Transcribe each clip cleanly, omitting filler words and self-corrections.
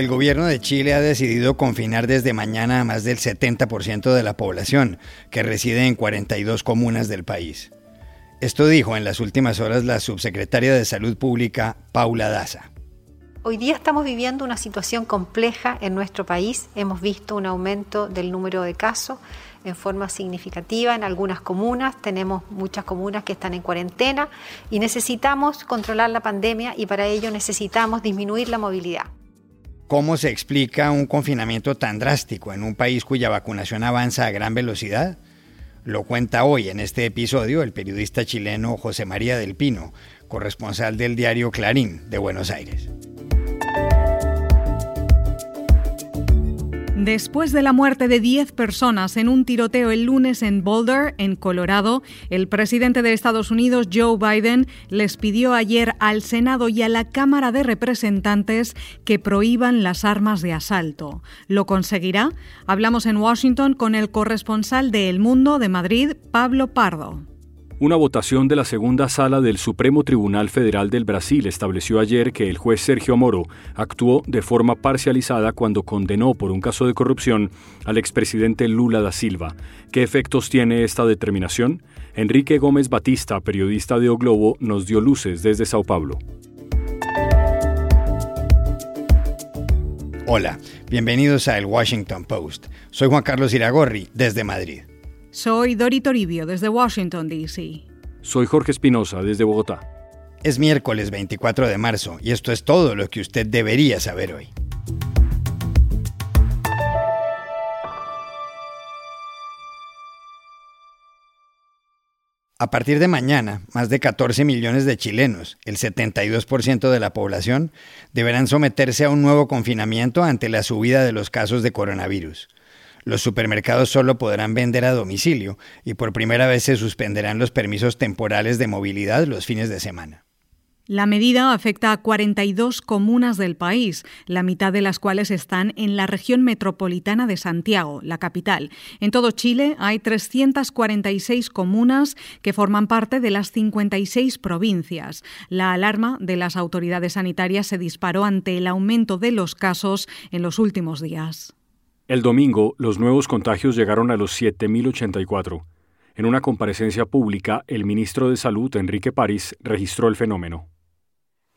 El gobierno de Chile ha decidido confinar desde mañana a más del 70% de la población, que reside en 42 comunas del país. Esto dijo en las últimas horas la subsecretaria de Salud Pública, Paula Daza. Hoy día estamos viviendo una situación compleja en nuestro país. Hemos visto un aumento del número de casos en forma significativa en algunas comunas. Tenemos muchas comunas que están en cuarentena y necesitamos controlar la pandemia y para ello necesitamos disminuir la movilidad. ¿Cómo se explica un confinamiento tan drástico en un país cuya vacunación avanza a gran velocidad? Lo cuenta hoy en este episodio el periodista chileno José María del Pino, corresponsal del diario Clarín de Buenos Aires. Después de la muerte de 10 personas en un tiroteo el lunes en Boulder, en Colorado, el presidente de Estados Unidos, Joe Biden, les pidió ayer al Senado y a la Cámara de Representantes que prohíban las armas de asalto. ¿Lo conseguirá? Hablamos en Washington con el corresponsal de El Mundo de Madrid, Pablo Pardo. Una votación de la segunda sala del Supremo Tribunal Federal del Brasil estableció ayer que el juez Sergio Moro actuó de forma parcializada cuando condenó por un caso de corrupción al expresidente Lula da Silva. ¿Qué efectos tiene esta determinación? Enrique Gómez Batista, periodista de O Globo, nos dio luces desde Sao Paulo. Hola, bienvenidos a El Washington Post. Soy Juan Carlos Iragorri, desde Madrid. Soy Dori Toribio, desde Washington, D.C. Soy Jorge Espinosa, desde Bogotá. Es miércoles 24 de marzo y esto es todo lo que usted debería saber hoy. A partir de mañana, más de 14 millones de chilenos, el 72% de la población, deberán someterse a un nuevo confinamiento ante la subida de los casos de coronavirus. Los supermercados solo podrán vender a domicilio y por primera vez se suspenderán los permisos temporales de movilidad los fines de semana. La medida afecta a 42 comunas del país, la mitad de las cuales están en la región metropolitana de Santiago, la capital. En todo Chile hay 346 comunas que forman parte de las 56 provincias. La alarma de las autoridades sanitarias se disparó ante el aumento de los casos en los últimos días. El domingo, los nuevos contagios llegaron a los 7.084. En una comparecencia pública, el ministro de Salud, Enrique París, registró el fenómeno.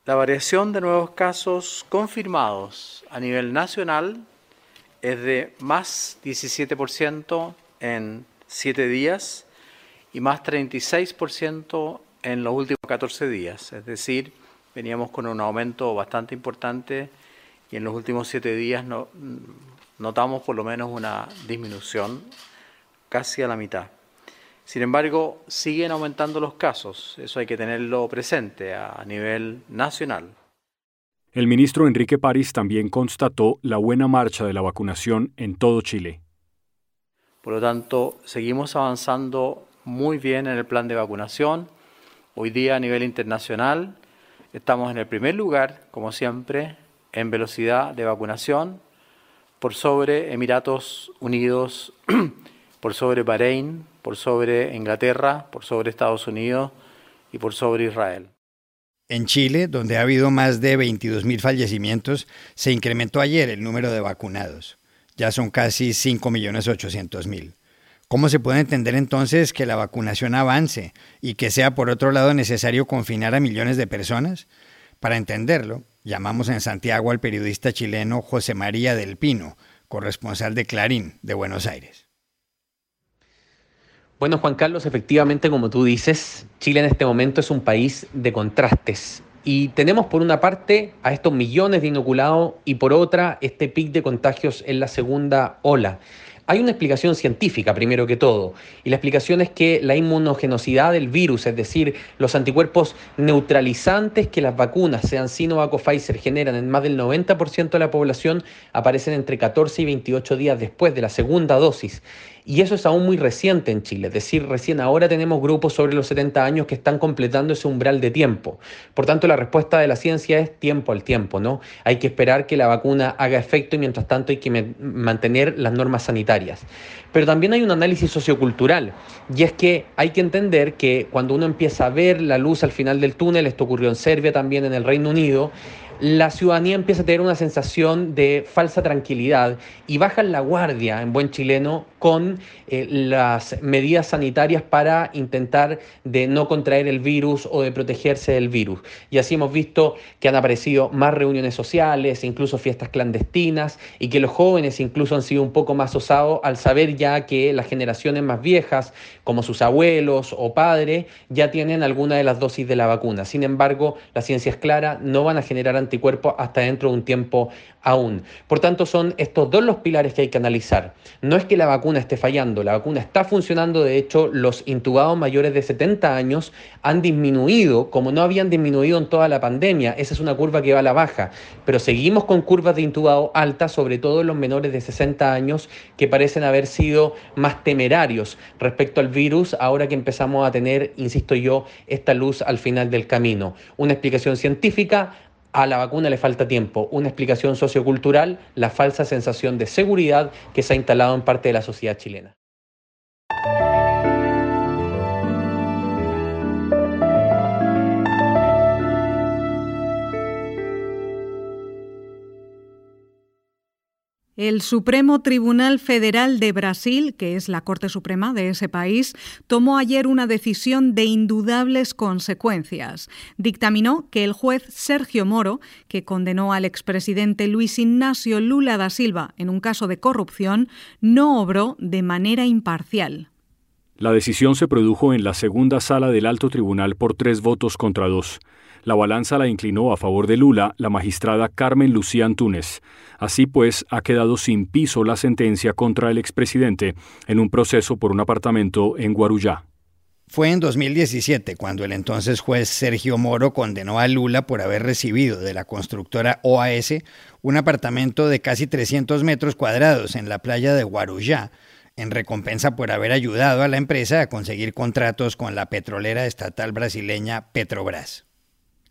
La variación de nuevos casos confirmados a nivel nacional es de más 17% en 7 días y más 36% en los últimos 14 días. Es decir, veníamos con un aumento bastante importante y en los últimos 7 días notamos por lo menos una disminución casi a la mitad. Sin embargo, siguen aumentando los casos. Eso hay que tenerlo presente a nivel nacional. El ministro Enrique París también constató la buena marcha de la vacunación en todo Chile. Por lo tanto, seguimos avanzando muy bien en el plan de vacunación. Hoy día a nivel internacional estamos en el primer lugar, como siempre, en velocidad de vacunación, por sobre Emiratos Unidos, por sobre Bahrein, por sobre Inglaterra, por sobre Estados Unidos y por sobre Israel. En Chile, donde ha habido más de 22.000 fallecimientos, se incrementó ayer el número de vacunados. Ya son casi 5.800.000. ¿Cómo se puede entender entonces que la vacunación avance y que sea por otro lado necesario confinar a millones de personas? Para entenderlo, llamamos en Santiago al periodista chileno José María del Pino, corresponsal de Clarín de Buenos Aires. Bueno, Juan Carlos, efectivamente, como tú dices, Chile en este momento es un país de contrastes. Y tenemos por una parte a estos millones de inoculados y por otra este pic de contagios en la segunda ola. Hay una explicación científica, primero que todo, y la explicación es que la inmunogenicidad del virus, es decir, los anticuerpos neutralizantes que las vacunas, sean Sinovac o Pfizer, generan en más del 90% de la población, aparecen entre 14 y 28 días después de la segunda dosis. Y eso es aún muy reciente en Chile, es decir, recién ahora tenemos grupos sobre los 70 años que están completando ese umbral de tiempo. Por tanto, la respuesta de la ciencia es tiempo al tiempo, ¿no? Hay que esperar que la vacuna haga efecto y mientras tanto hay que mantener las normas sanitarias. Pero también hay un análisis sociocultural, y es que hay que entender que cuando uno empieza a ver la luz al final del túnel, esto ocurrió en Serbia también, en el Reino Unido, la ciudadanía empieza a tener una sensación de falsa tranquilidad y bajan la guardia, en buen chileno, con las medidas sanitarias para intentar de no contraer el virus o de protegerse del virus. Y así hemos visto que han aparecido más reuniones sociales, incluso fiestas clandestinas, y que los jóvenes incluso han sido un poco más osados al saber ya que las generaciones más viejas, como sus abuelos o padres, ya tienen alguna de las dosis de la vacuna. Sin embargo, la ciencia es clara, no van a generar anticuerpos hasta dentro de un tiempo aún. Por tanto, son estos dos los pilares que hay que analizar. No es que la vacuna esté fallando, la vacuna está funcionando. De hecho, los intubados mayores de 70 años han disminuido, como no habían disminuido en toda la pandemia. Esa es una curva que va a la baja, pero seguimos con curvas de intubado altas, sobre todo en los menores de 60 años, que parecen haber sido más temerarios respecto al virus, ahora que empezamos a tener, insisto yo, esta luz al final del camino. Una explicación científica: a la vacuna le falta tiempo. Una explicación sociocultural: la falsa sensación de seguridad que se ha instalado en parte de la sociedad chilena. El Supremo Tribunal Federal de Brasil, que es la Corte Suprema de ese país, tomó ayer una decisión de indudables consecuencias. Dictaminó que el juez Sergio Moro, que condenó al expresidente Luis Ignacio Lula da Silva en un caso de corrupción, no obró de manera imparcial. La decisión se produjo en la segunda sala del Alto Tribunal por 3 votos contra 2. La balanza la inclinó a favor de Lula la magistrada Carmen Lucía Antúnez. Así pues, ha quedado sin piso la sentencia contra el expresidente en un proceso por un apartamento en Guarujá. Fue en 2017 cuando el entonces juez Sergio Moro condenó a Lula por haber recibido de la constructora OAS un apartamento de casi 300 metros cuadrados en la playa de Guarujá, en recompensa por haber ayudado a la empresa a conseguir contratos con la petrolera estatal brasileña Petrobras.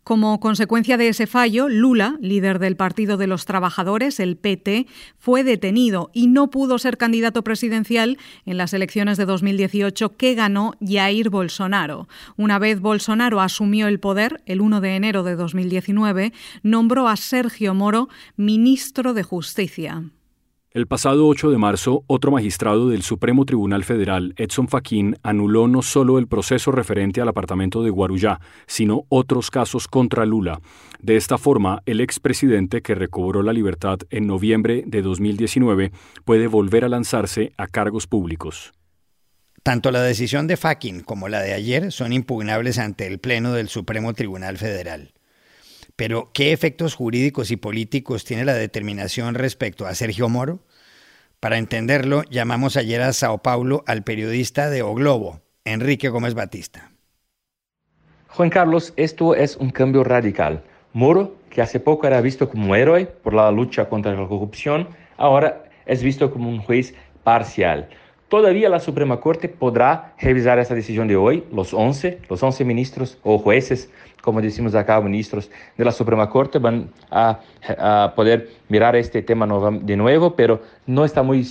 Como consecuencia de ese fallo, Lula, líder del Partido de los Trabajadores, el PT, fue detenido y no pudo ser candidato presidencial en las elecciones de 2018 que ganó Jair Bolsonaro. Una vez Bolsonaro asumió el poder, el 1 de enero de 2019, nombró a Sergio Moro ministro de Justicia. El pasado 8 de marzo, otro magistrado del Supremo Tribunal Federal, Edson Fachin, anuló no solo el proceso referente al apartamento de Guarujá, sino otros casos contra Lula. De esta forma, el expresidente, que recobró la libertad en noviembre de 2019, puede volver a lanzarse a cargos públicos. Tanto la decisión de Fachin como la de ayer son impugnables ante el Pleno del Supremo Tribunal Federal. Pero, ¿qué efectos jurídicos y políticos tiene la determinación respecto a Sergio Moro? Para entenderlo, llamamos ayer a Sao Paulo al periodista de O Globo, Enrique Gómez Batista. Juan Carlos, esto es un cambio radical. Moro, que hace poco era visto como un héroe por la lucha contra la corrupción, ahora es visto como un juez parcial. Todavía la Suprema Corte podrá revisar esa decisión de hoy. Los 11 ministros o jueces, como decimos acá, ministros de la Suprema Corte, van a poder mirar este tema de nuevo, pero no está muy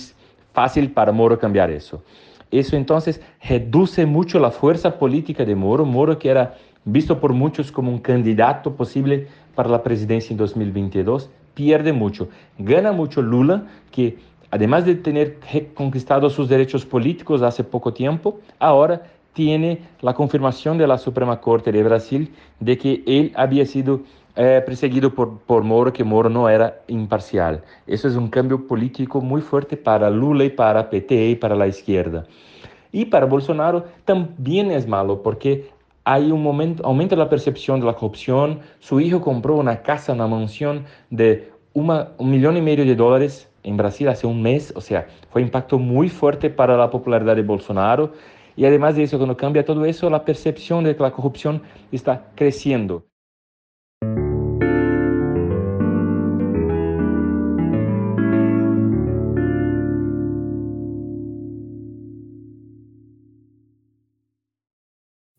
fácil para Moro cambiar eso. Eso entonces reduce mucho la fuerza política de Moro. Moro, que era visto por muchos como un candidato posible para la presidencia en 2022, pierde mucho. Gana mucho Lula, que además de tener reconquistado sus derechos políticos hace poco tiempo, ahora tiene la confirmación de la Suprema Corte de Brasil de que él había sido perseguido por Moro, que Moro no era imparcial. Eso es un cambio político muy fuerte para Lula y para PT y para la izquierda. Y para Bolsonaro también es malo, porque hay un momento, aumenta la percepción de la corrupción. Su hijo compró una casa, una mansión de $1,500,000 en Brasil hace un mes, o sea, fue un impacto muy fuerte para la popularidad de Bolsonaro. Y además de eso, cuando cambia todo eso, la percepción de que la corrupción está creciendo.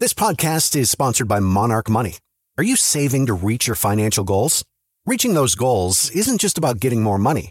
This podcast is sponsored by Monarch Money. Are you saving to reach your financial goals? Reaching those goals isn't just about getting more money,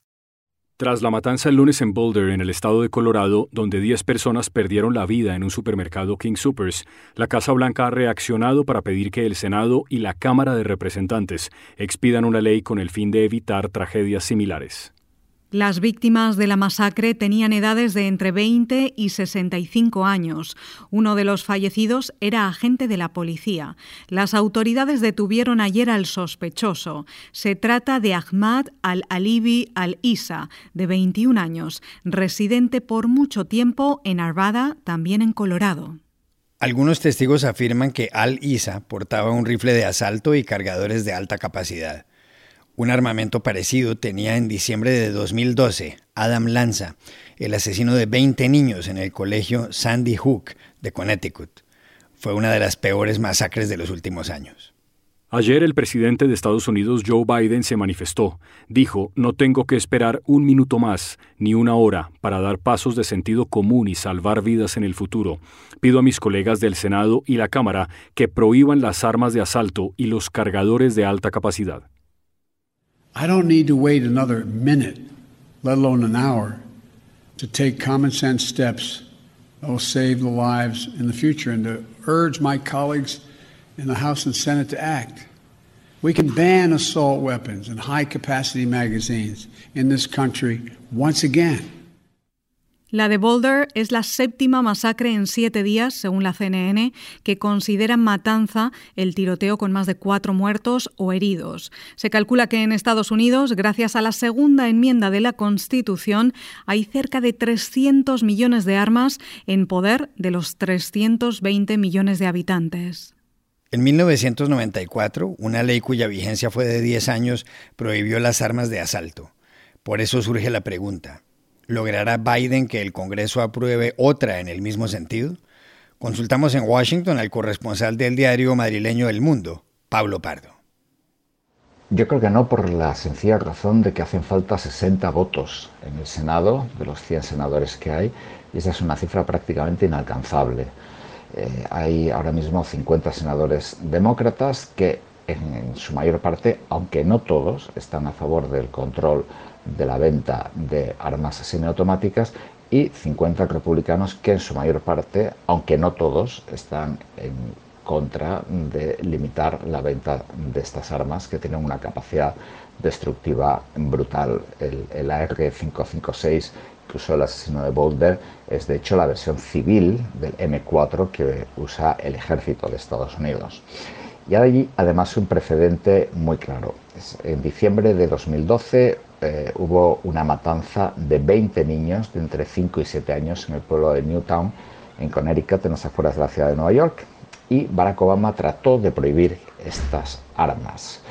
Tras la matanza el lunes en Boulder, en el estado de Colorado, donde 10 personas perdieron la vida en un supermercado King Supers, la Casa Blanca ha reaccionado para pedir que el Senado y la Cámara de Representantes expidan una ley con el fin de evitar tragedias similares. Las víctimas de la masacre tenían edades de entre 20 y 65 años. Uno de los fallecidos era agente de la policía. Las autoridades detuvieron ayer al sospechoso. Se trata de Ahmad Al-Alibi Al-Isa, de 21 años, residente por mucho tiempo en Arvada, también en Colorado. Algunos testigos afirman que Al-Isa portaba un rifle de asalto y cargadores de alta capacidad. Un armamento parecido tenía en diciembre de 2012 Adam Lanza, el asesino de 20 niños en el colegio Sandy Hook de Connecticut. Fue una de las peores masacres de los últimos años. Ayer el presidente de Estados Unidos, Joe Biden, se manifestó. Dijo, no tengo que esperar un minuto más, ni una hora, para dar pasos de sentido común y salvar vidas en el futuro. Pido a mis colegas del Senado y la Cámara que prohíban las armas de asalto y los cargadores de alta capacidad. I don't need to wait another minute, let alone an hour, to take common sense steps that will save the lives in the future and to urge my colleagues in the House and Senate to act. We can ban assault weapons and high-capacity magazines in this country once again. La de Boulder es la séptima masacre en 7 días, según la CNN, que consideran matanza el tiroteo con más de 4 muertos o heridos. Se calcula que en Estados Unidos, gracias a la segunda enmienda de la Constitución, hay cerca de 300 millones de armas en poder de los 320 millones de habitantes. En 1994, una ley cuya vigencia fue de 10 años prohibió las armas de asalto. Por eso surge la pregunta. ¿Logrará Biden que el Congreso apruebe otra en el mismo sentido? Consultamos en Washington al corresponsal del diario madrileño El Mundo, Pablo Pardo. Yo creo que no, por la sencilla razón de que hacen falta 60 votos en el Senado, de los 100 senadores que hay, y esa es una cifra prácticamente inalcanzable. Hay ahora mismo 50 senadores demócratas que, en su mayor parte, aunque no todos, están a favor del control de la venta de armas semiautomáticas, y 50 republicanos que en su mayor parte, aunque no todos, están en contra de limitar la venta de estas armas que tienen una capacidad destructiva brutal. El AR-556 que usó el asesino de Boulder es de hecho la versión civil del M4 que usa el ejército de Estados Unidos. Y hay además un precedente muy claro. En diciembre de 2012 hubo una matanza de 20 niños de entre 5 y 7 años en el pueblo de Newtown, en Connecticut, en las afueras de la ciudad de Nueva York, y Barack Obama trató de prohibir estas armas.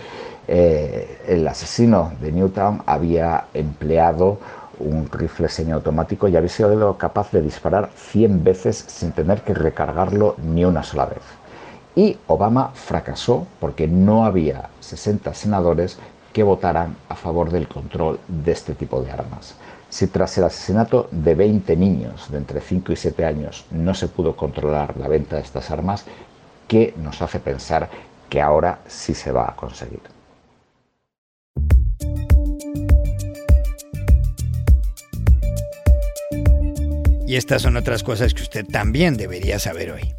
El asesino de Newtown había empleado un rifle semiautomático y había sido capaz de disparar 100 veces sin tener que recargarlo ni una sola vez. Y Obama fracasó porque no había 60 senadores que votaran a favor del control de este tipo de armas. Si tras el asesinato de 20 niños de entre 5 y 7 años no se pudo controlar la venta de estas armas, ¿qué nos hace pensar que ahora sí se va a conseguir? Y estas son otras cosas que usted también debería saber hoy.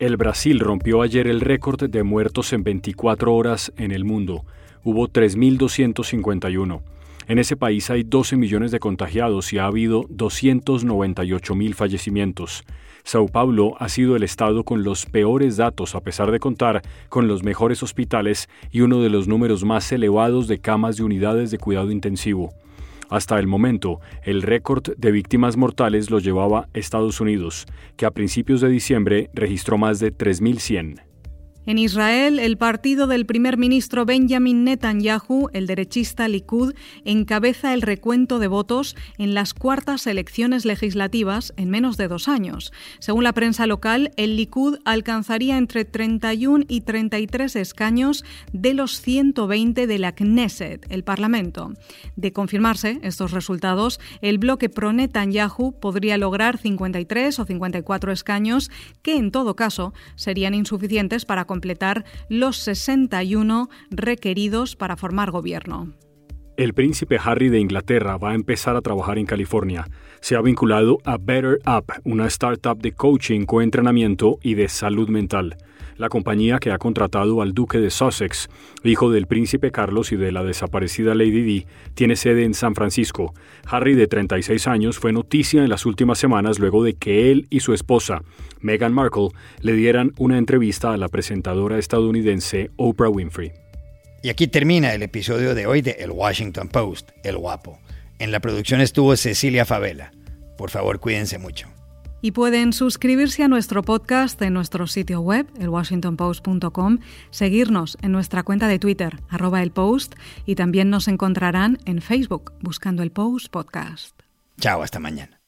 El Brasil rompió ayer el récord de muertos en 24 horas en el mundo. Hubo 3.251. En ese país hay 12 millones de contagiados y ha habido 298.000 fallecimientos. Sao Paulo ha sido el estado con los peores datos, a pesar de contar con los mejores hospitales y uno de los números más elevados de camas de unidades de cuidado intensivo. Hasta el momento, el récord de víctimas mortales lo llevaba Estados Unidos, que a principios de diciembre registró más de 3.100. En Israel, el partido del primer ministro Benjamin Netanyahu, el derechista Likud, encabeza el recuento de votos en las cuartas elecciones legislativas en menos de 2 años. Según la prensa local, el Likud alcanzaría entre 31 y 33 escaños de los 120 de la Knesset, el Parlamento. De confirmarse estos resultados, el bloque pro-Netanyahu podría lograr 53 o 54 escaños, que en todo caso serían insuficientes para completar los 61 requeridos para formar gobierno. El príncipe Harry de Inglaterra va a empezar a trabajar en California. Se ha vinculado a Better Up, una startup de coaching, coentrenamiento y de salud mental. La compañía que ha contratado al duque de Sussex, hijo del príncipe Carlos y de la desaparecida Lady Di, tiene sede en San Francisco. Harry, de 36 años, fue noticia en las últimas semanas luego de que él y su esposa, Meghan Markle, le dieran una entrevista a la presentadora estadounidense Oprah Winfrey. Y aquí termina el episodio de hoy de El Washington Post, El Guapo. En la producción estuvo Cecilia Favela. Por favor, cuídense mucho. Y pueden suscribirse a nuestro podcast en nuestro sitio web, elwashingtonpost.com, seguirnos en nuestra cuenta de Twitter, @elpost, y también nos encontrarán en Facebook, buscando El Post Podcast. Chao, hasta mañana.